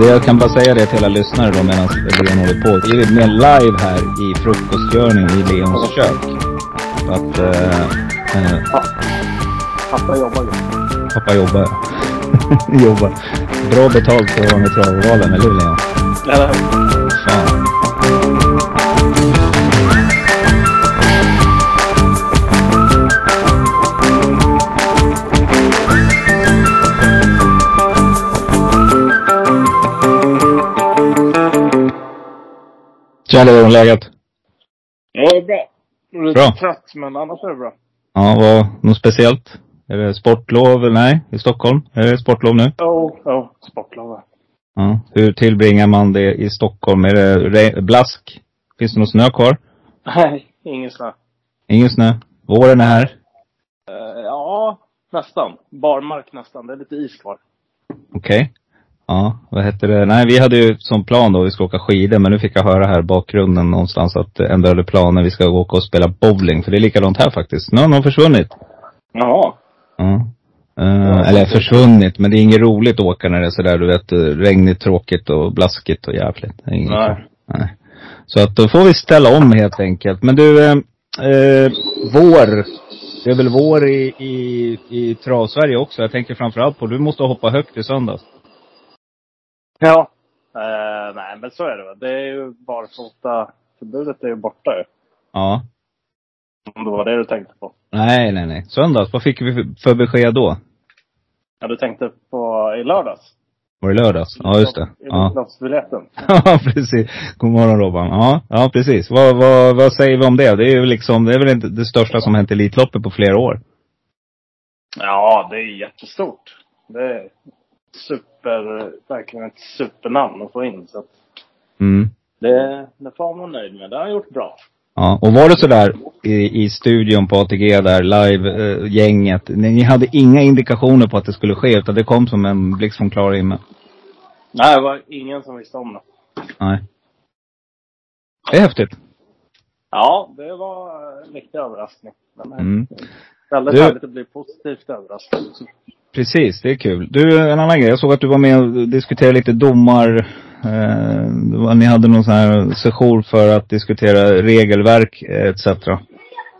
Jag kan bara säga det till alla lyssnare då medan Leon håller på. Vi är med live här i frukostgörning i Leons kök. Så att... Pappa jobbar ju. Pappa jobbar. Jobbar. Bra betalt för att vara med travvalen, eller hur Leon? Ja, fan. Tjena, hur är läget? Ja, det är bra. Jag är lite trött, men annars är det bra. Ja, vad något speciellt? Är det sportlov? Nej, i Stockholm. Är det sportlov nu? Ja, sportlov. Ja. Hur tillbringar man det i Stockholm? Är det blask? Finns det någon snö kvar? Nej, ingen snö. Ingen snö? Våren är här? Ja, nästan. Barmark nästan. Det är lite is kvar. Okej. Okay. Ja, vad heter det? Nej, vi hade ju som plan då, vi ska åka skidor. Men nu fick jag höra här bakgrunden någonstans att ändå är det planen, vi ska åka och spela bowling. För det är likadant här faktiskt. Snön har försvunnit. Jaha. Ja. Eller försvunnit, men det är inget roligt att åka när det är sådär, du vet, regnigt, tråkigt och blaskigt och jävligt. Nej. Så att då får vi ställa om helt enkelt. Men du, vår... Det är väl vår i Travsverige också. Jag tänker framförallt på, du måste hoppa högt i söndags. Ja, nej men så är det. Det är ju barfota, förbudet är ju borta ju. Ja. Om det var det du tänkte på. Nej. Söndags, vad fick vi för besked då? Ja, du tänkte på i lördags. Var det lördags? Ja, just det. I lördagsbiljetten. Ja, precis. God morgon Robban. Ja, precis. Vad säger vi om det? Det är ju liksom, det är väl inte det största som hänt i elitloppet på flera år. Ja, det är jättestort. Det är... verkligen ett supernamn att få in, så att det får man nöjd med, det har gjort bra. Ja, och var det så där i studion på ATG där, live-gänget, ni hade inga indikationer på att det skulle ske, utan det kom som en blixt från klar himmel? Nej, det var ingen som visste om det. Nej. Det är häftigt. Ja, det var en riktig överraskning. Väldigt härligt att bli positivt överraskad. Precis, det är kul. Du, en annan grej. Jag såg att du var med och diskuterade lite domar. Ni hade någon sån här session för att diskutera regelverk etc.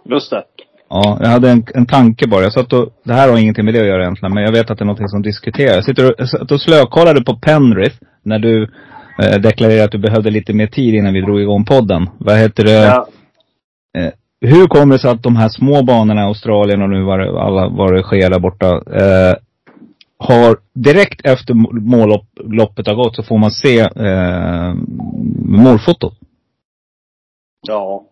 Just det. Ja, jag hade en tanke bara. Jag satt och, det här har ingenting med det att göra egentligen, men jag vet att det är någonting som diskuteras. Jag satt och slökollade på Penrith när du deklarerade att du behövde lite mer tid innan vi drog igång podden. Vad heter det? Ja. Hur kommer det sig att de här små banorna i Australien och nu var det sker där borta har direkt efter målloppet har gått så får man se målfotot? Ja.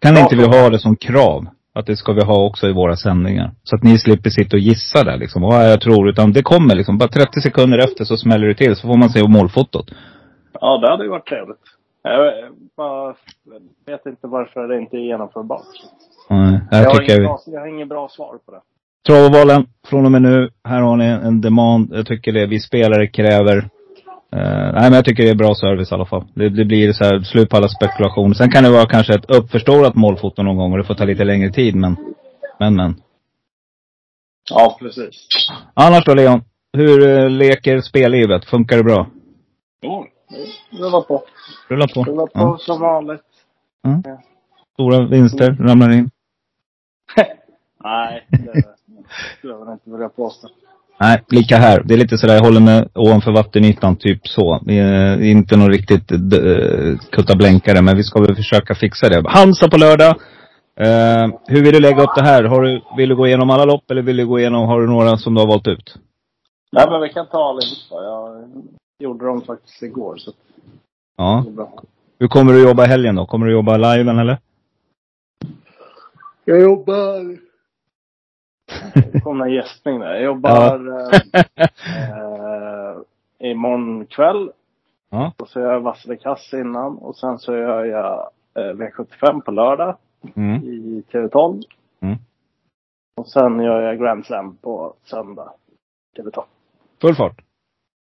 Kan inte vi ha det som krav? Att det ska vi ha också i våra sändningar. Så att ni slipper sitta och gissa där liksom. Vad jag tror, utan det kommer liksom. Bara 30 sekunder efter så smäller det till, så får man se målfotot. Ja, det hade ju varit trevligt. Jag vet inte varför det inte är genomförbart. Nej, jag har ingen bra svar på det. Travvalen från och med nu. Här har ni en demand. Jag tycker det vi spelare kräver. Nej, men jag tycker det är bra service i alla fall. Det blir så här, slut på alla spekulationer. Sen kan det vara kanske ett uppförstorat målfoto någon gång och det får ta lite längre tid. Men. Ja, precis. Annars då Leon, hur leker spellivet? Funkar det bra? Ja. Rulla på ja. Som vanligt. Mm. Ja. Stora vinster ramlar in. Nej, det skulle jag inte vilja påstå. Nej, lika här. Det är lite sådär, jag håller med ovanför vattenytan, typ så. Det är inte någon riktigt kutta blänkare, men vi ska väl försöka fixa det. Halmstad på lördag. Hur vill du lägga upp det här? Vill du gå igenom alla lopp eller vill du gå igenom, har du några som du har valt ut? Nej, men vi kan ta allihopa. Gjorde de faktiskt igår, så. Ja. Hur kommer du jobba helgen då? Kommer du jobba live eller? Jag jobbar. Det kommer en gästning där. Jag jobbar imorgon kväll. Ja. Och så gör jag Vasselikass innan. Och sen så gör jag V75 på lördag i TV12. Mm. Och sen gör jag Grand Slam på söndag TV12. Full fart.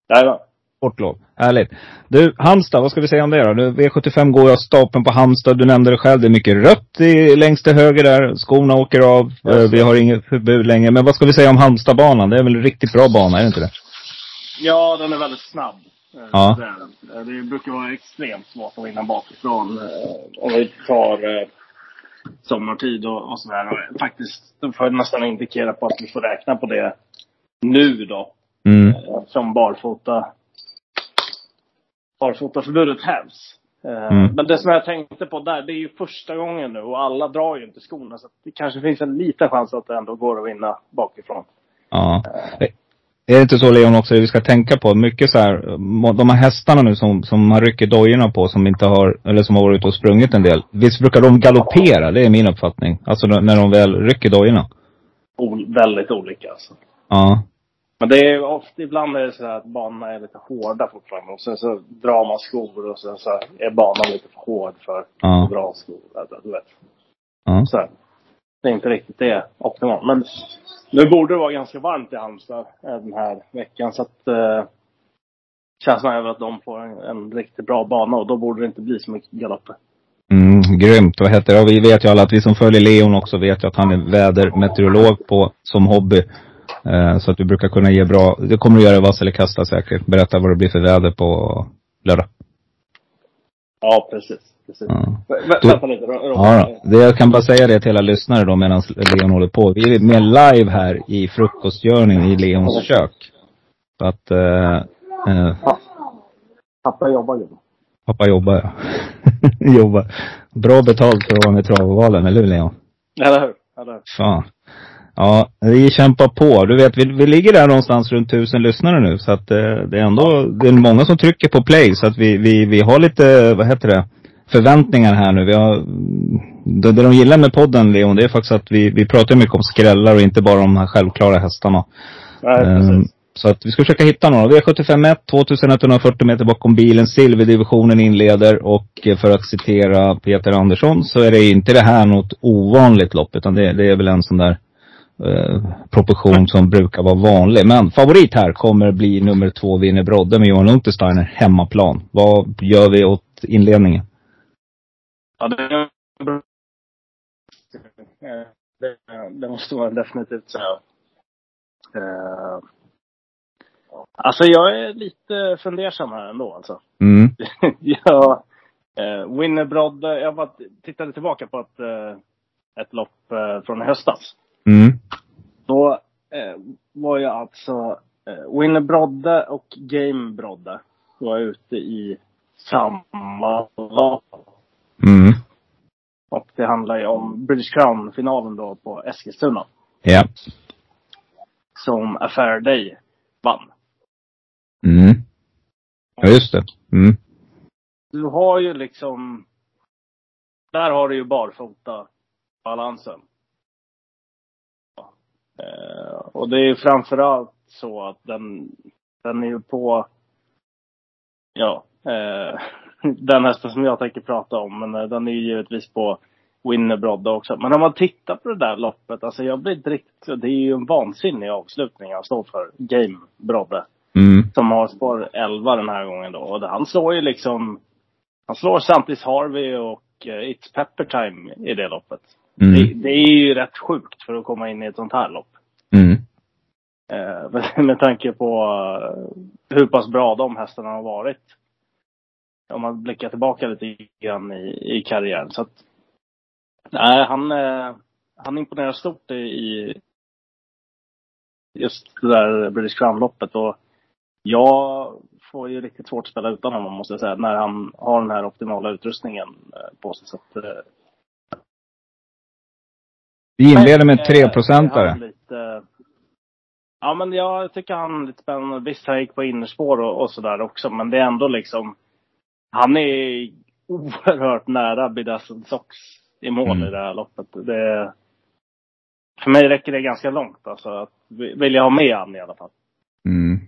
Ja. Sportlov, härligt. Du, Halmstad, vad ska vi säga om det då? Nu, V75 går jag stapeln på Halmstad. Du nämnde det själv, det är mycket rött längst till höger där. Skorna åker av, vi har inget förbud längre. Men vad ska vi säga om Halmstadbanan? Det är väl en riktigt bra bana, är det inte det? Ja, den är väldigt snabb. Ja. Det brukar vara extremt svårt att vinna bakifrån. Om vi tar sommartid och sådär. Faktiskt, då får jag nästan indikera på att vi får räkna på det nu då. Mm. Som barfotaförbudet hävs. Men det som jag tänkte på där, det är ju första gången nu och alla drar ju inte skorna, så det kanske finns en liten chans att det ändå går att vinna bakifrån. Ja. Är det inte så, Leon, också vi ska tänka på? Mycket så här, de här hästarna nu som man rycker dojorna på, som inte har, eller som har varit ute och sprungit en del. Visst brukar de galoppera, det är min uppfattning. Alltså när de väl rycker dojorna. Väldigt olika alltså. Ja. Men det är ofta, ibland är det så här att banorna är lite hårda fortfarande. Och sen så drar man skor och sen så är banan lite för hård för bra skor. Du vet. Ja. Så det är inte riktigt det optimalt. Men nu borde det vara ganska varmt i Halmstad den här veckan. Så att känns man över att de får en riktigt bra bana. Och då borde det inte bli så mycket galopper. Grymt, vad heter det? Och vi vet ju alla att vi som följer Leon också vet ju att han är vädermeteorolog som hobby. Så att du brukar kunna ge bra. Det kommer du göra i vass eller kasta säkert. Berätta vad det blir för väder på lördag. Ja, precis. Ja. Vänta lite. Jag kan bara säga det till alla lyssnare då, medan Leon håller på. Vi är med live här i frukostgörningen i Leons kök. Så att Pappa jobbar ja. Jobbar. Bra betalt för att vara med travvalen, eller hur, Leon? Eller hur? Fan. Ja, vi kämpar på. Du vet, vi ligger där någonstans runt 1000 lyssnare nu. Så att det är många som trycker på play. Så att vi har lite, förväntningar här nu. Vi har, det de gillar med podden, Leon, det är faktiskt att vi pratar mycket om skrällar och inte bara om de här självklara hästarna. Nej, precis. Så att vi ska försöka hitta några. V75-1, 2140 meter bakom bilen. Silverdivisionen inleder. Och för att citera Peter Andersson, så är det inte det här något ovanligt lopp. Utan det är väl en sån där proportion som brukar vara vanlig. Men favorit här kommer bli nummer 2, Game Brodde, med Johan Untersteiner hemmaplan. Vad gör vi åt inledningen? Ja, det måste vara definitivt så. Alltså jag är lite fundersam här ändå alltså. Mm. Ja, Game Brodde, jag bara tittade tillbaka på ett lopp från höstas. Mm. Då var jag alltså Game Brodde och Game Brodde var ute i samma lopp. Mm. Och det handlar ju om British Crown-finalen då på Eskilstuna. Ja. Som LaFerrari vann. Mm. Ja, just det. Mm. Du har ju liksom, där har du ju barfota balansen. Och det är ju framförallt så att den är ju på, ja, den hästen som jag tänker prata om. Men den är ju givetvis på Game Brodde också. Men om man tittar på det där loppet, alltså jag blir inte riktigt, det är ju en vansinnig avslutning han står för, Game Brodde. Mm. Som har spår 11 den här gången då. Och han slår ju liksom, han slår Santis Harvey och It's Pepper Time i det loppet. Mm. Det är ju rätt sjukt för att komma in i ett sånt här lopp. Mm. Med tanke på hur pass bra de hästarna har varit. Om man blickar tillbaka lite grann i karriären. Så att, nej, han imponerar stort i just det där British Crown-loppet. Och jag får ju riktigt svårt att spela utan honom, måste jag säga. När han har den här optimala utrustningen på sig. Så att, vi inleder med 3%. Ja, men jag tycker han är lite spännande. Visst, han gick på innerspår och sådär också. Men det är ändå liksom, han är oerhört nära Bidassen Sox i mål i det här loppet. Det, för mig räcker det ganska långt. Alltså, att vill jag ha med han i alla fall. Mm.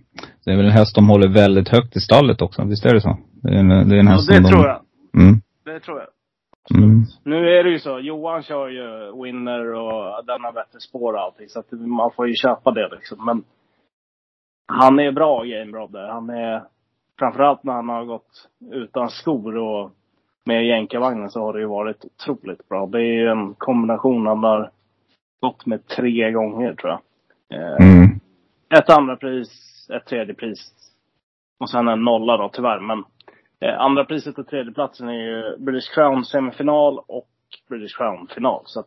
Det är väl en häst som håller väldigt högt i stallet också. Visst är det så? Det är en häst det tror jag. Mm. Det tror jag. Mm. Nu är det ju så, Johan kör ju Winner och den har bättre spår och allting. Så att man får ju köpa det liksom. Men han är bra Game Brodde. Han är, framförallt när han har gått utan skor och med jänkarvagnen, så har det ju varit otroligt bra. Det är ju en kombination han har gått med 3 gånger tror jag. Ett andra pris, ett tredje pris och sen en nolla då tyvärr. Men andra priset och tredje platsen är ju British Crown semifinal och British Crown final. Så att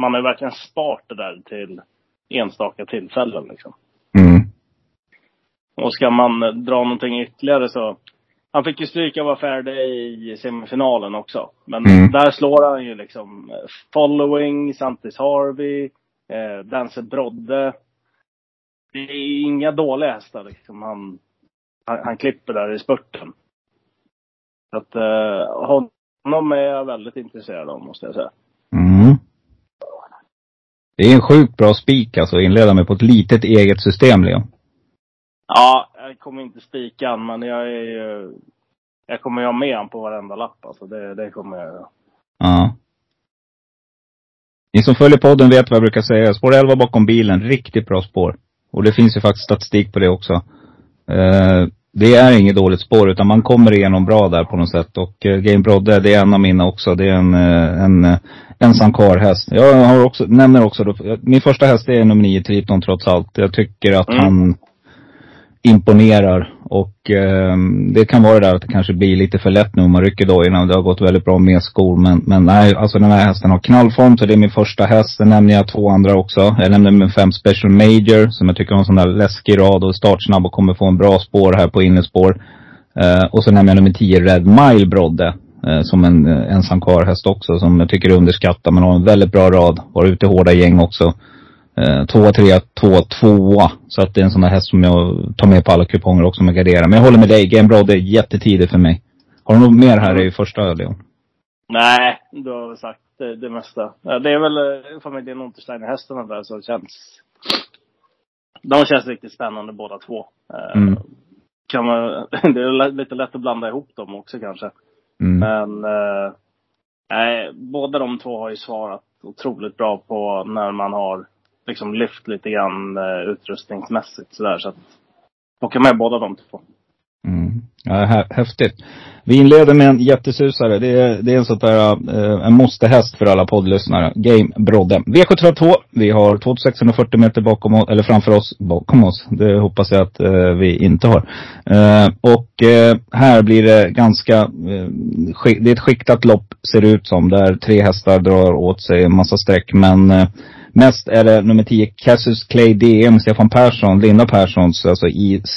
man har verkligen sparat det där till enstaka tillfällen liksom. Och ska man dra någonting ytterligare så, han fick ju stryka av Faraday i semifinalen också. Men där slår han ju liksom Following, Santis Harvey, Dancer Brodde. Det är inga dåliga hästar liksom. Han klipper där i spurten. Så att honom är jag väldigt intresserad av, måste jag säga. Det är en sjukt bra spik alltså, inleda med på ett litet eget system, Leon. Ja, jag kommer inte spika han, men jag kommer ju ha med han på varenda lapp alltså, det kommer jag göra. Ja. Ni som följer podden vet vad jag brukar säga. Spår 11 bakom bilen, riktigt bra spår. Och det finns ju faktiskt statistik på det också. Det är inget dåligt spår, utan man kommer igenom bra där på något sätt. Och Game Brodde, det är en av mina också. Det är en ensam karlhäst. Jag har också, nämner också då, min första häst är nummer 9 Triton trots allt. Jag tycker att han imponerar. Och det kan vara det där att det kanske blir lite för lätt nu om man rycker då innan. Det har gått väldigt bra med skor. Men nej, alltså den här hästen har knallform, så det är min första häst. Sen nämner jag 2 andra också. Jag nämner min 5 Special Major, som jag tycker har en sån där läskig rad och startsnabb och kommer få en bra spår här på innespår. Och så nämner jag nummer 10 Red Mile Brodde, som en ensam karlhäst också, som jag tycker är underskattad. Men har en väldigt bra rad, var ute i hårda gäng också. 2-3, 2-2. Så att det är en sån där häst som jag tar med på alla kuponger också med gardera. Men jag håller med dig, Game Brodde, jättetidigt för mig. Har du något mer här i första, Leon? Nej, du har väl sagt det mesta. Det är väl familjen Untersteiner-hästarna där, så känns de känns riktigt spännande båda två. Kan man, det är lite lätt att blanda ihop dem också kanske. Men nej, båda de två har ju svarat otroligt bra på när man har liksom lyft lite grann utrustningsmässigt sådär, så att plocka med båda de två. Ja, häftigt. Vi inleder med en jättesusare. Det är en sån där en måste-häst för alla poddlyssnare. Game Brodde. V752. Vi har 2640 meter bakom oss, eller framför oss, bakom oss. Det hoppas jag att vi inte har. Här blir det ganska det är ett skiktat lopp, ser det ut som, där 3 hästar drar åt sig en massa streck, men mest är det nummer 10 Cassius Clay DM, Stefan Persson, Linda Perssons, alltså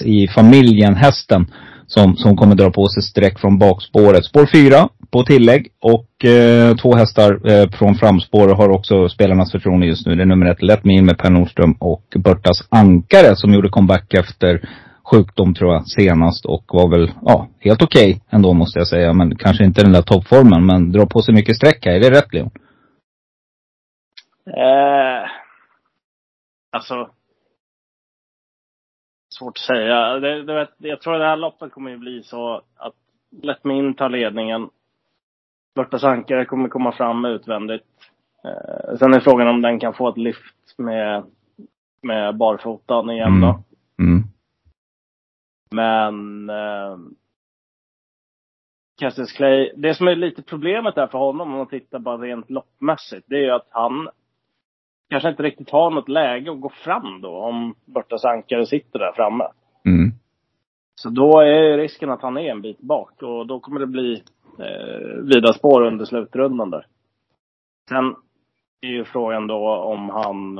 i familjen hästen, som kommer dra på sig streck från bakspåret. Spår 4 på tillägg och 2 hästar från framspår har också spelarnas förtroende just nu. Det är nummer 1 Let Me In med Per Nordström och Bertas Ankare, som gjorde comeback efter sjukdom tror jag senast och var väl helt okej ändå, måste jag säga. Men kanske inte den där toppformen, men drar på sig mycket streck här. Är det rätt, Leon? Alltså svårt att säga. Jag tror att det här loppet kommer ju bli så att Let Me In tar ledningen. Bertas Ankare kommer komma fram utvändigt. Sen är frågan om den kan få ett lyft med barfotan igen då. Men Cassius Clay, det som är lite problemet där för honom om man tittar bara rent loppmässigt, det är ju att han kanske inte riktigt har något läge att gå fram då om Bertas Ankare sitter där framme. Så då är risken att han är en bit bak, och då kommer det bli vida spår under slutrundan där. Sen är ju frågan då om han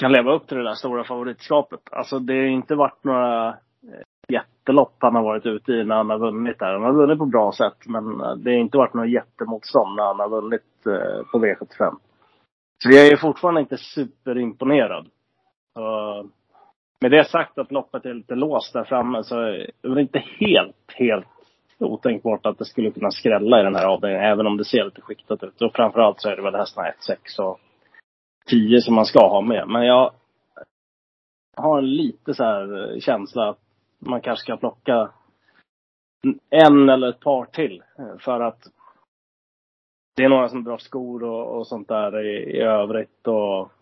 kan leva upp till det där stora favoritskapet. Alltså det har inte varit några jättelopp han har varit ute i när han har vunnit där. Han har vunnit på bra sätt, men det har inte varit några jättemotstånd när han har vunnit på V75. Så jag är fortfarande inte superimponerad. Med det sagt att loppet är lite låst där framme, så är det inte helt otänkbart att det skulle kunna skrälla i den här avdelningen, även om det ser lite skiktat ut. Och framförallt så är det väl hästarna 1-6 och 10 som man ska ha med. Men jag har en lite så här känsla att man kanske ska plocka en eller ett par till, för att det är några som drar skor och sånt där i övrigt, och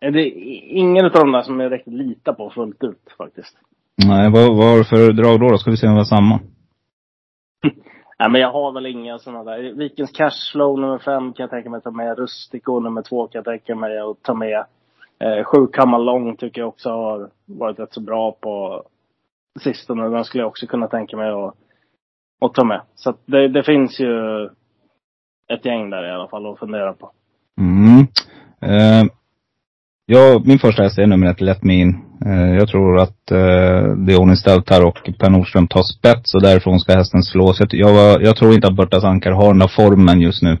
Det är ingen av de där som jag riktigt litar på fullt ut faktiskt. Nej, varför drag då? Ska vi se om det är samma? Nej, men jag har väl inga sådana där. Vikens Cashflow nummer 5 kan jag tänka mig att ta med. Rustico nummer 2 kan jag tänka mig att ta med. 7 Kammarlång tycker jag också har varit rätt så bra på sistone. Den skulle jag också kunna tänka mig att ta med. Så att det finns ju ett gäng där i alla fall att fundera på. Mm. Ja, min första häst är nummer 1, Let Me In. Jag tror att det är ordningställt här och Per Nordström tar spets och därifrån ska hästen slås. Jag tror inte att Bertas Ankar har den formen just nu.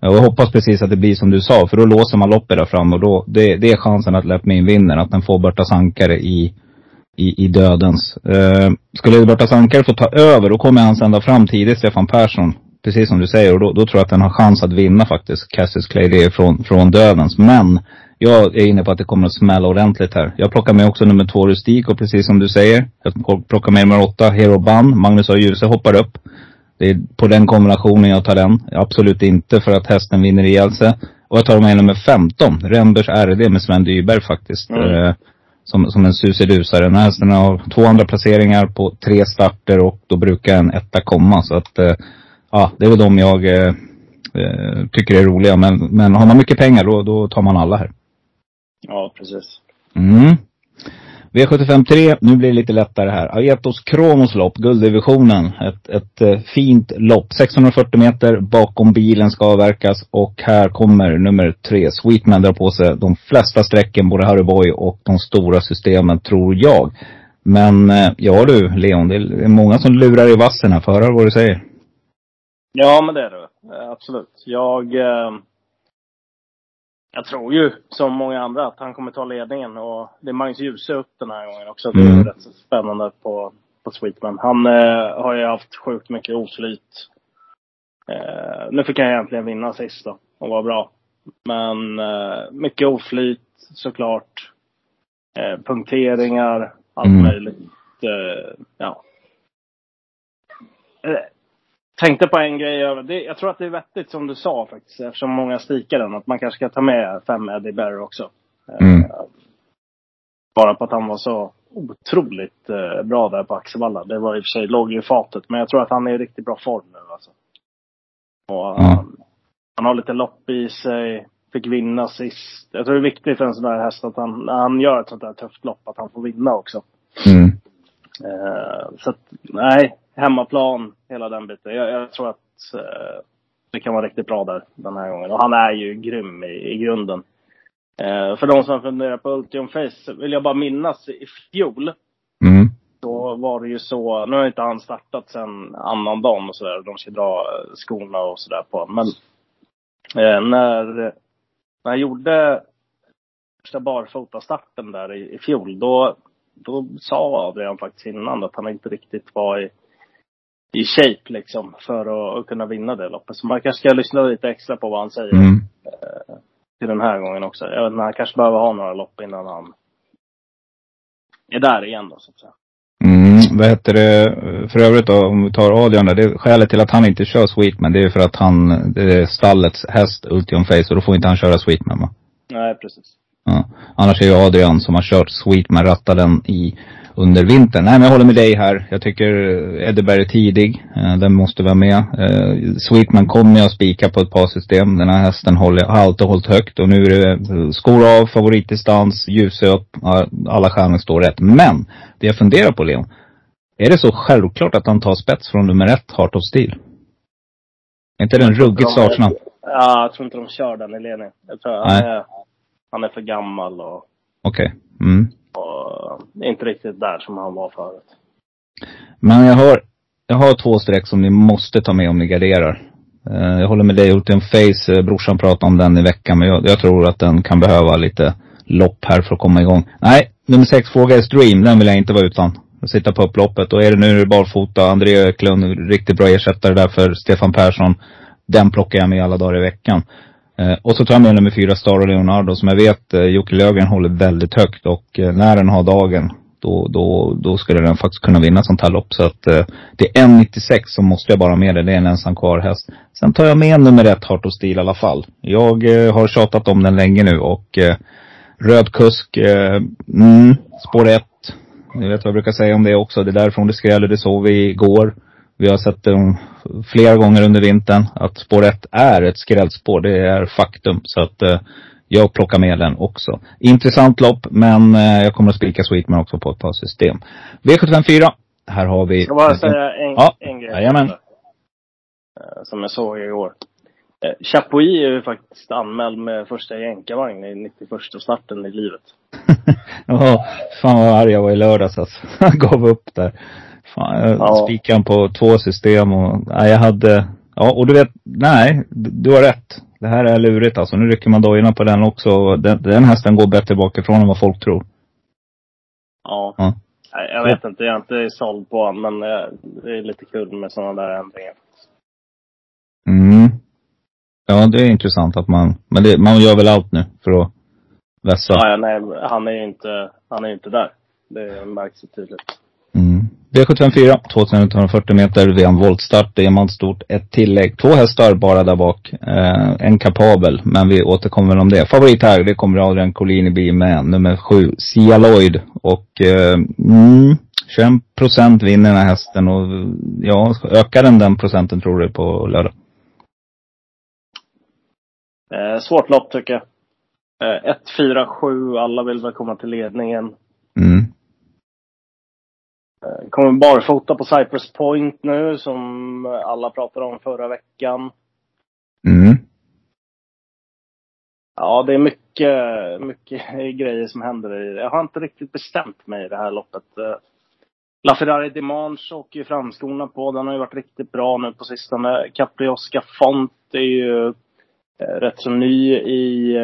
Jag hoppas precis att det blir som du sa, för då låser man loppet där fram och då, det är chansen att Let Me In vinner, att den får Bertas Ankar i dödens. Skulle Bertas Ankar få ta över, då kommer han sända fram tidigt Stefan Persson. Precis som du säger, och då tror jag att den har chans att vinna faktiskt. Cassius Clay, det är från dödens. Men jag är inne på att det kommer att smälla ordentligt här. Jag plockar med också nummer 2 Rustik, och precis som du säger, jag plockar med nummer 8 Hero Ban. Magnus Ljusa hoppar upp. Det är på den kombinationen jag tar den. Absolut inte för att hästen vinner ihjäl sig. Och jag tar med nummer 15 Rembers RD med Sven Dyberg faktiskt. Som en susedusare. Den här hästen har 2 andra placeringar på 3 starter, och då brukar en etta komma. Så att... Ja, det är väl de jag tycker är roliga. Men har man mycket pengar då tar man alla här. Ja, precis. Mm. V75-3, nu blir det lite lättare här. Aetos Kronos lopp, gulddivisionen. Ett fint lopp. 640 meter bakom bilen ska avverkas. Och här kommer nummer 3. Sweetman drar på sig de flesta sträcken, både Harry Boy och de stora systemen, tror jag. Men ja du, Leon, det är många som lurar i vassen här. Förhör vad du säger. Ja, men det är det. Absolut. Jag tror ju, som många andra, att han kommer ta ledningen. Och det är Magnus Ljusa upp den här gången också. Det är rätt så spännande på Sweetman. Han har ju haft sjukt mycket oflyt. Nu fick han egentligen vinna sist då. Och var bra. Men mycket oflyt såklart. Punkteringar. Allt möjligt. Ja. Tänkte på en grej. Jag tror att det är vettigt som du sa faktiskt, eftersom många stikar den, att man kanske ska ta med 5 Eddie Berger också. Bara på att han var så otroligt bra där på Axelvalla. Det var i och för sig låg i fatet, men jag tror att han är i riktigt bra form nu alltså. Och han har lite lopp i sig. Fick vinna sist. Jag tror det är viktigt för en sån där häst att han gör ett sånt där tufft lopp, att han får vinna också. Så att, nej, hemmaplan, hela den biten. Jag tror att det kan vara riktigt bra där den här gången. Och han är ju grym i grunden. För de som funderar på Ultium Face, vill jag bara minnas i fjol. Då var det ju så, nu har inte han startat sen annan dag och sådär. De ska dra skorna och sådär på. Men när han gjorde första barfotastarten där i fjol, då sa Adrian faktiskt innan att han inte riktigt var i shape liksom, för att kunna vinna det loppet. Så man kanske ska lyssna lite extra på vad han säger till den här gången också. Jag vet inte, han kanske behöver ha några lopp innan han är där igen då, så att säga. Vad heter det för övrigt då, om vi tar Adrian där, det skälet till att han inte kör Sweetman, det är för att det är stallets häst Ultium Face, och då får inte han köra Sweetman, va? Nej, precis. Ja. Annars är ju Adrian som har kört Sweetman, rattar den under vintern. Nej, men jag håller med dig här. Jag tycker Eddie Berger är tidig. Den måste vara med. Sweetman kommer jag spika på ett par system. Den här hästen har alltid hållit högt. Och nu är det skor av, favoritdistans, ljus upp. Alla stjärnor står rätt. Men det jag funderar på, Leon, är det så självklart att han tar spets från nummer 1, Heart of Steel? Är inte den ruggigt startsnabb? Ja, jag tror inte de kör den i ledning. Jag tror han är för gammal och... Okej. Och inte riktigt där som han var förut. Men jag har 2 streck som ni måste ta med om ni garderar. Jag håller med dig, Ultium Face. Brorsan pratade om den i veckan, men jag tror att den kan behöva lite lopp här för att komma igång. Nej, nummer 6 fråga är Stream. Den vill jag inte vara utan. Jag sitter på upploppet. Och är det nu barfota, André Öklund, riktigt bra ersättare där för Stefan Persson. Den plockar jag med alla dagar i veckan. Och så tar jag med nummer 4 Star och Leonardo, som jag vet Jocke Löfgren håller väldigt högt. Och när den har dagen, då skulle den faktiskt kunna vinna sånt här lopp. Så att det är 1,96 som måste jag bara med det. Det är en ensam kvar häst. Sen tar jag med nummer 1 Heart of Steel i alla fall. Jag har tjatat om den länge nu och Röd kusk, spår 1. Ni vet vad jag brukar säga om det också. Det är därifrån det skräller, det såg vi igår. Vi har sett dem flera gånger under vintern. Att spår 1 är ett skrällspår, det är faktum. Så att jag plockar med den också. Intressant lopp, men jag kommer att spika Sweetman också på ett par system. V754, här har vi... Jag ska bara säga en grej som jag såg igår. Chapuis är ju faktiskt anmäld med första jänkarvagn i 91:a starten i livet. Ja, fan vad arg jag var i lördags alltså. Han gav upp där. Fan, ja. Spikan på 2 system och nej, jag hade... Ja, och du vet, nej, du har rätt. Det här är lurigt alltså. Nu rycker man dojorna på den också. Den hästen går bättre bakifrån än vad folk tror. Ja, ja. Jag vet inte. Jag är inte såld på honom, men det är lite kul med sådana där ändringar. Mm. Ja, det är intressant att man... Men man gör väl allt nu för att vässa. Ja, nej, han är ju inte där. Det märks så tydligt. Mm. D754, 2140 meter vid en voltstart. Diamantstort, ett tillägg. 2 hästar bara där bak. En kapabel, men vi återkommer om det. Favorit här, det kommer Adrian Colini bli med. Nummer 7, Sia Lloyd. Och 21% vinner den här hästen. Och ja, ökar den procenten tror du på lördag? Svårt lopp tycker jag. 1-4-7, alla vill väl komma till ledningen. Kommer barfota på Cypress Point nu, som alla pratade om förra veckan. Ja, det är mycket grejer som händer i det. Jag har inte riktigt bestämt mig i det här loppet. LaFerrari Dimanche och ju framskorna på. Den har ju varit riktigt bra nu på sistone. Capri Oscar Font är ju rätt så ny i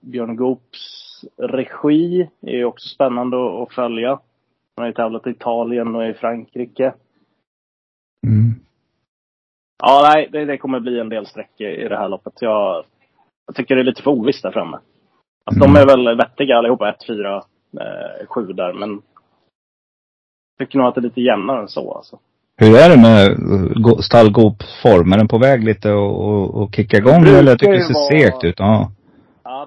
Björn Goops regi. Det är ju också spännande att följa. Han har ju tävlat i Italien och i Frankrike. Ja, nej, det kommer bli en del sträck i det här loppet. Jag tycker det är lite för ovisst där framme. Alltså, de är väl vettiga allihopa, 1-4-7 där. Men jag tycker nog att det är lite jämnare än så alltså. Hur är det med stallgopform? Är den på väg lite och kicka igång? Eller tycker det ser segt ut? Ja,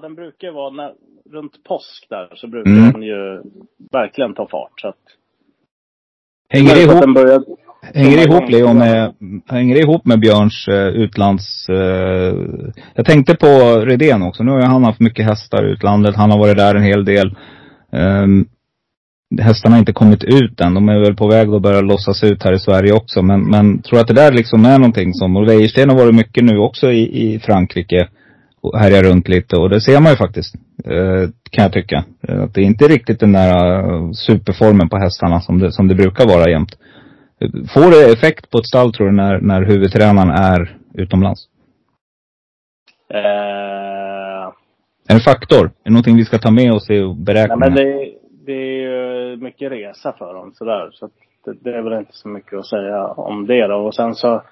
den brukar vara runt påsk där, så brukar den ju verkligen ta fart. Så att, hänger det ihop, Leon, hänger det ihop med Björns utlands... jag tänkte på Redén också. Nu har han haft mycket hästar i utlandet. Han har varit där en hel del. Hästarna har inte kommit ut än. De är väl på väg att börja lossas ut här i Sverige också. Men tror att det där liksom är någonting som... Och Wejersten har varit mycket nu också i Frankrike. Och här är runt lite. Och det ser man ju faktiskt, kan jag tycka. Att det är inte riktigt den där superformen på hästarna som det brukar vara jämt. Får det effekt på ett stall tror du när huvudtränaren är utomlands? En faktor. Är det någonting vi ska ta med oss i beräkningen? Nej, men det är ju mycket resa för dem sådär. Så det är väl inte så mycket att säga om det då. Och sen så...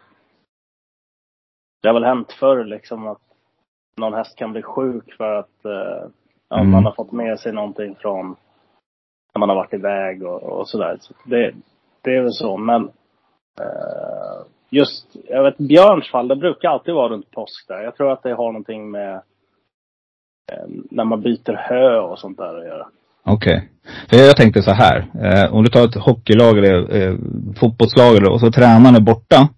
Det har väl hänt förr liksom att någon häst kan bli sjuk för att man har fått med sig någonting från när man har varit iväg och sådär. Så det är väl så. Men just, jag vet, Björns fall, det brukar alltid vara runt påsk där. Jag tror att det har någonting med när man byter hö och sånt där att göra. Okej. Okay. Jag tänkte så här. Om du tar ett hockeylag eller fotbollslag eller, och så tränaren är borta.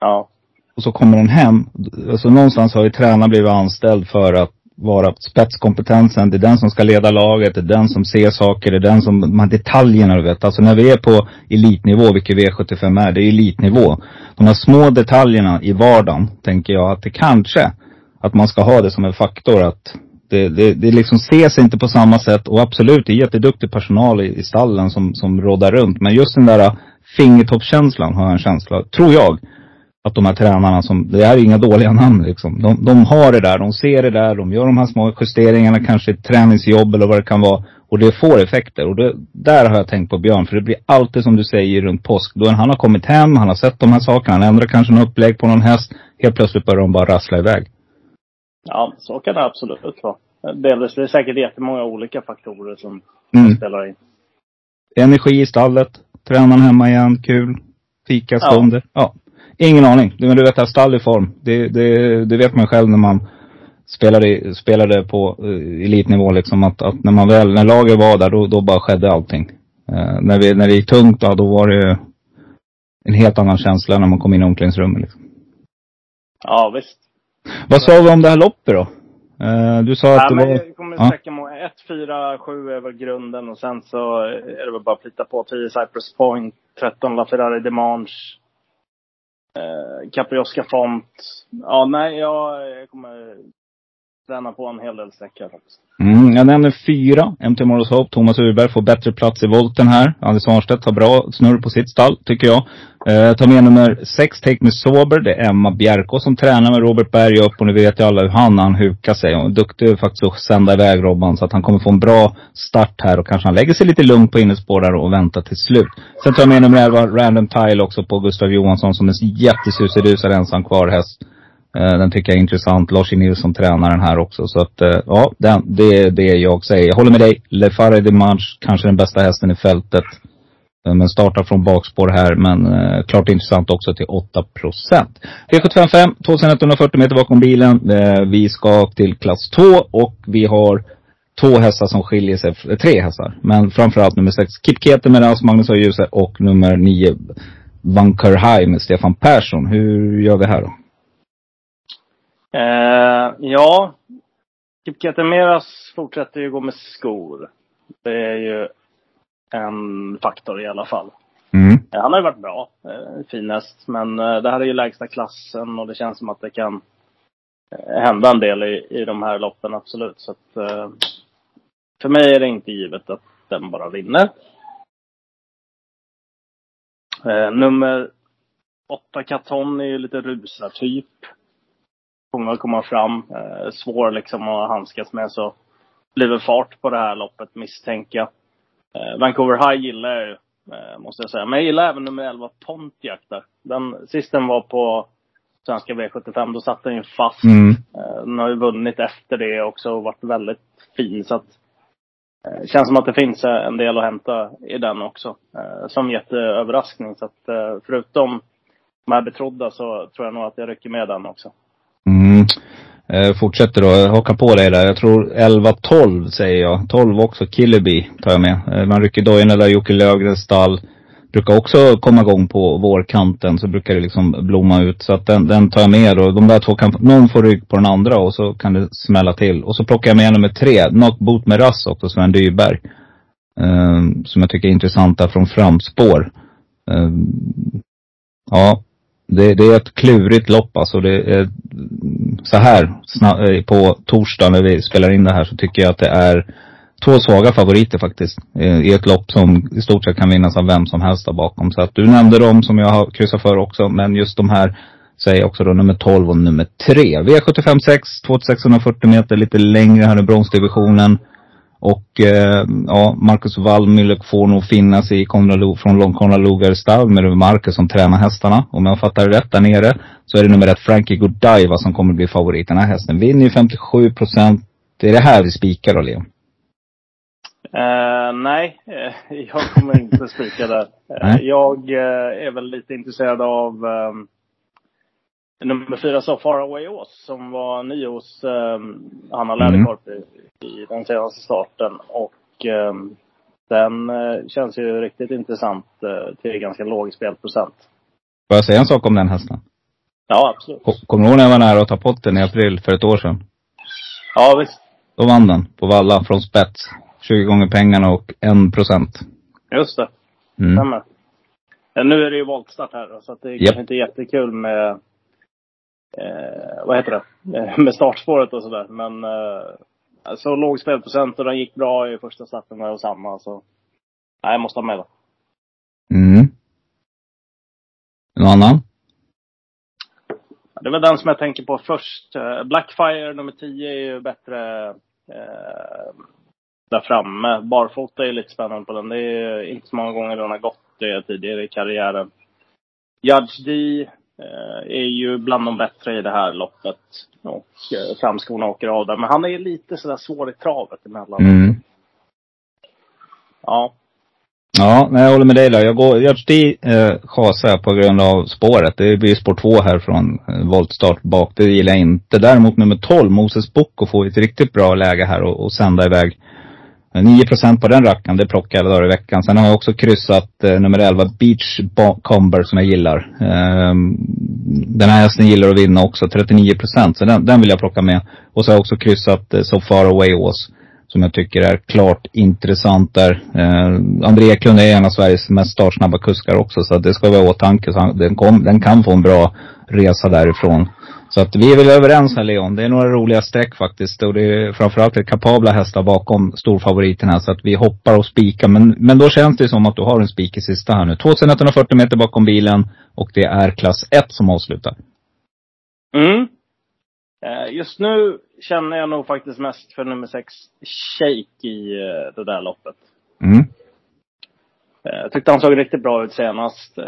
Ja. Och så kommer den hem. Alltså någonstans har ju tränaren blivit anställd för att vara spetskompetensen. Det är den som ska leda laget. Det är den som ser saker. Det är den som... De här detaljerna, du vet. Alltså när vi är på elitnivå, vilket V75 är, det är elitnivå. De här små detaljerna i vardagen, tänker jag att det kanske... Att man ska ha det som en faktor. Att det liksom ses inte på samma sätt. Och absolut, det är jätteduktig personal i stallen som råddar runt. Men just den där fingertoppskänslan har jag en känsla, tror jag. Att de här tränarna som, det är inga dåliga namn liksom. De har det där, de ser det där, de gör de här små justeringarna, kanske träningsjobb eller vad det kan vara. Och det får effekter. Och där har jag tänkt på Björn, för det blir alltid som du säger runt påsk. Då han har kommit hem, han har sett de här sakerna, han ändrar kanske något upplägg på någon häst. Helt plötsligt börjar de bara rassla iväg. Ja, så kan det absolut vara. Delvis, det är säkert jättemånga olika faktorer som spelar in. Energi i stallet, tränaren hemma igen, kul, fika stunder. Ja. Ingen aning, men du vet att stall i form. Det vet man själv när man spelade på elitnivå liksom, att när man väl, när laget var där, då bara skedde allting. När vi gick tungt då var det en helt annan känsla när man kom in i omklädningsrummet liksom. Ja, visst. Vad sa vi om det här loppet då? Du sa att det kommer sträcka mot 1, 4, 7 över grunden. Och sen så är det väl bara att flytta på 10 Cypress Point, 13 LaFerrari Dimanche, Capri Oscar Font. Ja, nej, jag kommer träna på en hel del sträckor faktiskt. Jag nämnde 4 MT Morros Hope. Thomas Urberg får bättre plats i volten här. Anders Arnstedt har bra snurr på sitt stall, tycker jag. Ta med nummer 6, Take Me Sober. Det är Emma Bjerko som tränar med Robert Berg upp. Och nu vet ju alla hur han hukar sig. Han är duktig faktiskt att sända iväg Robban. Så att han kommer få en bra start här. Och kanske han lägger sig lite lugnt på innespår där och väntar till slut. Sen tar jag med nummer 11, Random Tile också, på Gustav Johansson, som är jättesusedusar ensam kvar häst. Den tycker jag är intressant. Lars Nilsson tränar den här också. Så att ja, det är det jag säger. Jag håller med dig. LaFerrari Dimanche, kanske den bästa hästen i fältet. Men startar från bakspår här. Men klart intressant också till 8%. V755, 2140 meter bakom bilen. Vi ska till klass 2. Och vi har 2 hästar som skiljer sig. 3 hästar. Men framförallt nummer 6, Kipkete med Rans Magnus Ljusa. Och nummer 9, Vankerheim med Stefan Persson. Hur gör vi här då? Ja, Kipketemeras fortsätter ju gå med skor. Det är ju en faktor i alla fall. Han har ju varit bra, finest. Men det här är ju lägsta klassen. Och det känns som att det kan hända en del i de här loppen, absolut. Så att, för mig är det inte givet att den bara vinner. Nummer 8, Katon, är ju lite rusar typ kommer att komma fram, svår liksom att handskas med, så blir väl fart på det här loppet, misstänka. Vancouver High gillar jag ju, måste jag säga. Men jag gillar även nummer 11, Pontiac där. Den sisten var på svenska V75, då satt den ju fast. Den har ju vunnit efter det också och varit väldigt fin, så att känns som att det finns en del att hämta i den också. Som jätteöverraskning, så att förutom de här betrodda så tror jag nog att jag rycker med den också. Fortsätter då, haka på dig där. Jag tror 11-12 säger jag. 12 också, Killeby tar jag med. Man rycker dojen eller Jocke Lögrens stall. Brukar också komma igång på vårkanten, så brukar det liksom blomma ut. Så att den tar jag med då. De där 2 kan, någon får rygg på den andra och så kan det smälla till. Och så plockar jag med nummer 3, Knock Boot med Rass också, Sven Dyberg. Som jag tycker är intressanta från framspår. Ja. Det är ett klurigt lopp alltså. Det är så här på torsdag när vi spelar in det här, så tycker jag att det är 2 svaga favoriter faktiskt i ett lopp som i stort sett kan vinnas av vem som helst där bakom. Så att du nämnde dem som jag har kryssat för också, men just de här säger också då, nummer 12 och nummer 3. V756, 2640 meter, lite längre här i bronsdivisionen. Och ja, Marcus Wallmüller får nog finnas i från Konrad Lugares stall med Marcus som tränar hästarna. Om jag fattar rätt där nere, så är det nummer 1, Frankie Godiva, som kommer bli favorit. Den här hästen vinner ju 57%. Det är det här vi spikar då, Leon? Nej, jag kommer inte spika där. Jag är väl lite intresserad av nummer 4, So Far Away Ås, som var ny hos Hanna Läderkorp i den senaste starten. Och den känns ju riktigt intressant till ganska låg spelprocent. Får jag säga en sak om den hästen? Ja, absolut. Kommer du ihåg när jag var nära att ta på den i april för ett år sedan? Ja, visst. Då vann den på Valla från spets. 20 gånger pengarna och 1%. Just det. Stämmer. Nu är det ju voltstart här, så att det är kanske inte jättekul med vad heter det? Med startspåret och sådär. Men så låg spelprocent, och den gick bra i första starten och samma. Så nej, jag måste ha med det. Någon annan? Det var den som jag tänker på först. Blackfire nummer 10 är ju bättre där framme. Barfota är ju lite spännande på den. Det är inte så många gånger den har gått det tidigare i karriären. Judge D är ju bland de bättre i det här loppet. Och framskorna åker av där. Men han är lite sådär svår i travet emellan. Ja. Ja, men jag håller med dig då. Jag stiger chasar på grund av spåret. Det blir spår 2 här från voltstart bak. Det gillar jag inte. Däremot nummer 12, Moses Boko, får ett riktigt bra läge här och sända iväg. 9% på den rackan, det plockar alla dagar i veckan. Sen har jag också kryssat nummer 11, Beach Comber, som jag gillar. Den här hästen gillar att vinna också, 39%. Så den vill jag plocka med. Och så har jag också kryssat So Far Away Ås, som jag tycker är klart intressant där. André Eklund är en av Sveriges mest startsnabba kuskar också, så det ska vara i åtanke. Så den kan få en bra resa därifrån. Så att vi är väl överens här, Leon. Det är några roliga streck faktiskt. Och det är framförallt ett kapabla hästar bakom storfavoriterna. Så att vi hoppar och spikar. Men då känns det som att du har en spik i sista här nu. 2140 meter bakom bilen. Och det är klass 1 som avslutar. Mm. Just nu känner jag nog faktiskt mest för nummer 6, Sjejk, i det där loppet. Mm. Jag tyckte han såg riktigt bra ut senast.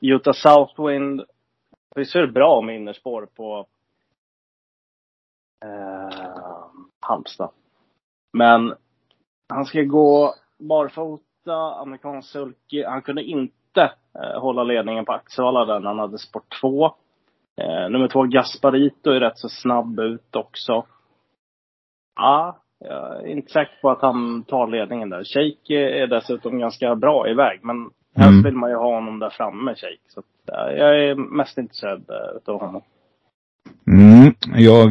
Utah Southwind. Vi ser bra med innerspår på Halmstad. Men han ska gå barfota, amerikansk sulky. Han kunde inte hålla ledningen på Axelvalla där när han hade sport 2. Nummer 2, Gasparito, är rätt så snabb ut också. Ja, jag är inte säker på att han tar ledningen där. Sjejk är dessutom ganska bra iväg, men här vill man ju ha honom där framme, Sjejk. Så jag är mest intresserad av honom. Jag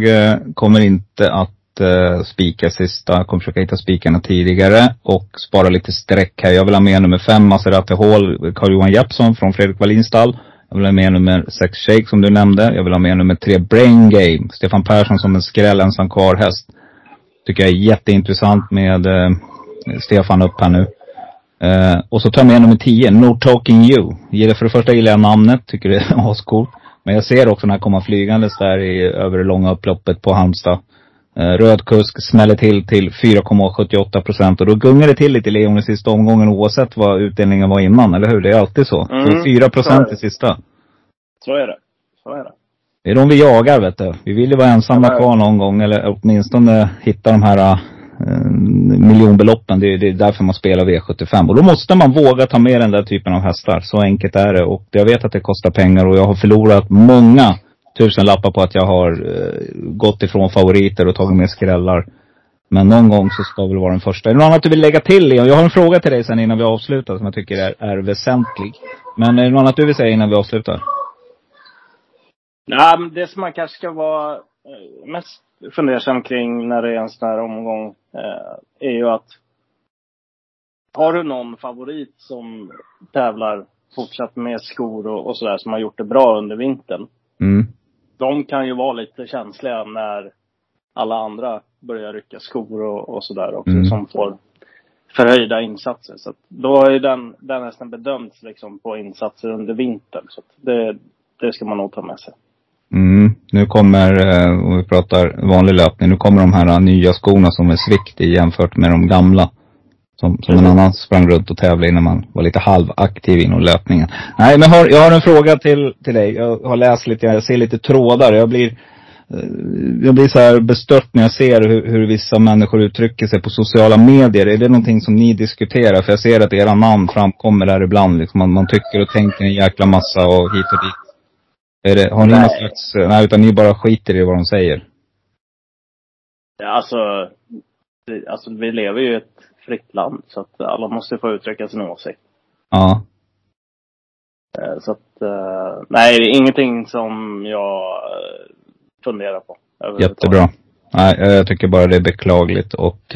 kommer inte att spika sista. Jag kommer försöka hitta spikarna tidigare och spara lite sträck här. Jag vill ha med nummer 5, Maserati Hall, Carl-Johan Jeppsson från Fredrik Wallinstall. Jag vill ha med nummer 6, Sjejk, som du nämnde. Jag vill ha med nummer 3, Brain Game, Stefan Persson, som en skräll, ensam karlhäst. Tycker jag är jätteintressant med Stefan upp här nu. Och så tar med nummer 10, No Talking You. För det första gillar jag namnet, tycker det är ascoolt. Men jag ser också den här komma flygandes där över det långa upploppet på Halmstad. Röd kusk smäller till 4,78%. Och då gungar det till lite i Leon i sista omgången, oavsett vad utdelningen var innan, eller hur? Det är alltid så. Så 4% i sista. Så är det. Det är de vi jagar, vet du. Vi vill ju vara ensamma kvar någon gång, eller åtminstone hitta de här miljonbeloppen. Det är därför man spelar V75. Och då måste man våga ta med den där typen av hästar. Så enkelt är det. Och jag vet att det kostar pengar. Och jag har förlorat många tusen lappar på att jag har gått ifrån favoriter och tagit med skrällar. Men någon gång så ska väl vara den första. Är det något annat du vill lägga till, Leon? Jag har en fråga till dig sen innan vi avslutar, som jag tycker är väsentlig. Men är det något annat du vill säga innan vi avslutar? Nej, men det som man kanske ska vara mest fundersam kring när det är en sån här omgång är ju att, har du någon favorit som tävlar fortsatt med skor och sådär, som har gjort det bra under vintern, de kan ju vara lite känsliga när alla andra börjar rycka skor och sådär också, som får förhöjda insatser. Så att då har ju den nästan bedömts liksom på insatser under vintern. Så att det ska man nog ta med sig. Nu kommer, om vi pratar vanlig löpning, nu kommer de här nya skorna som är svikt i jämfört med de gamla. Som en annan sprang runt och tävlade innan man var lite halvaktiv inom löpningen. Nej, men jag har en fråga till dig. Jag har läst lite, jag ser lite trådar. Jag blir så här bestört när jag ser hur vissa människor uttrycker sig på sociala medier. Är det någonting som ni diskuterar? För jag ser att era namn framkommer där ibland. Liksom man tycker och tänker en jäkla massa och hit och dit. Har ni någon slags... Nej, utan ni bara skiter i vad de säger. Ja, alltså vi lever ju i ett fritt land, så att alla måste få uttrycka sin åsikt. Ja. Så att... Nej, det är ingenting som jag funderar på. Jättebra. Nej, jag tycker bara det är beklagligt och...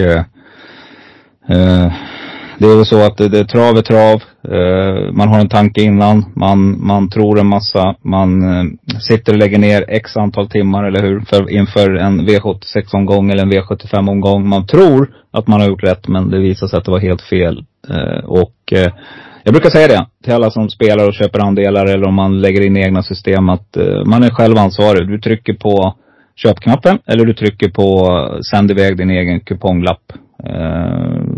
Det är väl så att det trav är trav. Man har en tanke innan. Man tror en massa. Man sitter och lägger ner x antal timmar, eller hur? Inför en V76-omgång eller en V75-omgång. Man tror att man har gjort rätt, men det visar sig att det var helt fel. Och jag brukar säga det till alla som spelar och köper andelar, eller om man lägger in egna system, att man är själv ansvarig. Du trycker på köpknappen eller du trycker på sänd iväg din egen kuponglapp.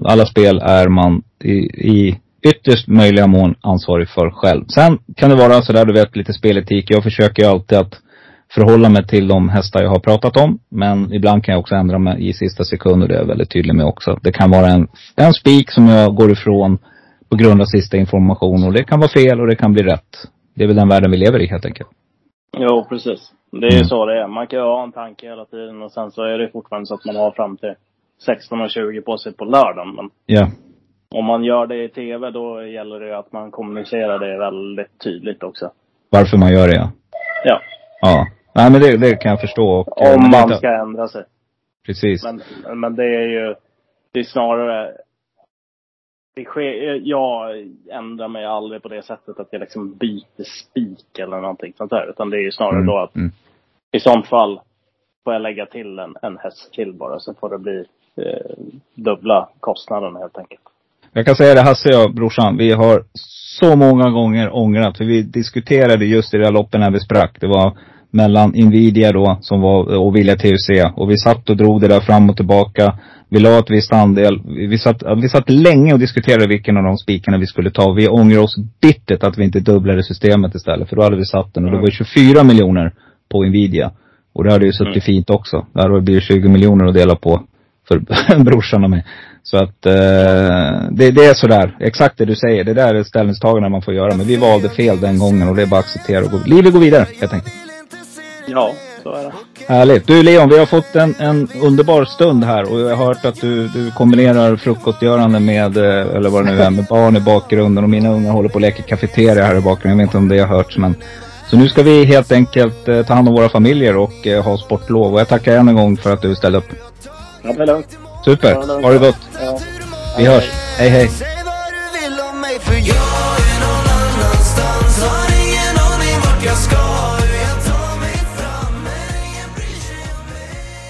Alla spel är man i ytterst möjliga mån ansvarig för själv. Sen kan det vara sådär, du vet, lite speletik. Jag försöker alltid att förhålla mig till de hästar jag har pratat om, men ibland kan jag också ändra mig i sista sekund, och det är jag väldigt tydlig med också. Det kan vara en spik som jag går ifrån på grund av sista information. Och det kan vara fel och det kan bli rätt. Det är väl den världen vi lever i helt enkelt. Ja, precis. Det är ju så det är. Man kan ju ha en tanke hela tiden. Och sen så är det fortfarande så att man har fram till 16:20 på sig på lördagen. Men om man gör det i tv, då gäller det ju att man kommunicerar det väldigt tydligt också. Varför man gör det, ja. Nej, men det kan jag förstå. Och, om man ska ändra sig. Precis. Men det är ju... Det är snarare... Jag ändrar mig aldrig på det sättet att jag liksom byter spik eller någonting sånt där. Utan det är ju snarare då att i sånt fall får jag lägga till en häst till bara. Så får det bli dubbla kostnaden helt enkelt. Jag kan säga det, Hasse och jag, brorsan. Vi har så många gånger ångrat. För vi diskuterade just i det här loppen när vi sprack. Det var mellan Nvidia då som var, och Vilja TUC. Och vi satt och drog det där fram och tillbaka. Vi la ett visst andel. Vi satt länge och diskuterade vilken av de spikarna vi skulle ta. Vi ångrar oss bittert att vi inte dubblade systemet istället. För då hade vi satt den. Och det var 24 miljoner på Nvidia. Och det hade ju suttit fint också. Där hade det blivit 20 miljoner att dela på för brorsan och mig. Så att det är sådär. Exakt det du säger. Det där är ställningstagande man får göra. Men vi valde fel den gången. Och det är bara att acceptera. Och livet går vidare helt enkelt. Ja, så är det. Härligt. Du Leon, vi har fått en underbar stund här. Och jag har hört att du kombinerar frukostgörande med, eller vad det nu är, med barn i bakgrunden. Och mina ungar håller på att leka kafeteria här i bakgrunden. Jag vet inte om det jag har hört. Men... Så nu ska vi helt enkelt ta hand om våra familjer och ha sportlov. Och jag tackar än en gång för att du ställde upp. Ja, det är lugnt. Super, har det gott. Ja. Vi hörs. Hej. Säg vad du vill om mig för jag.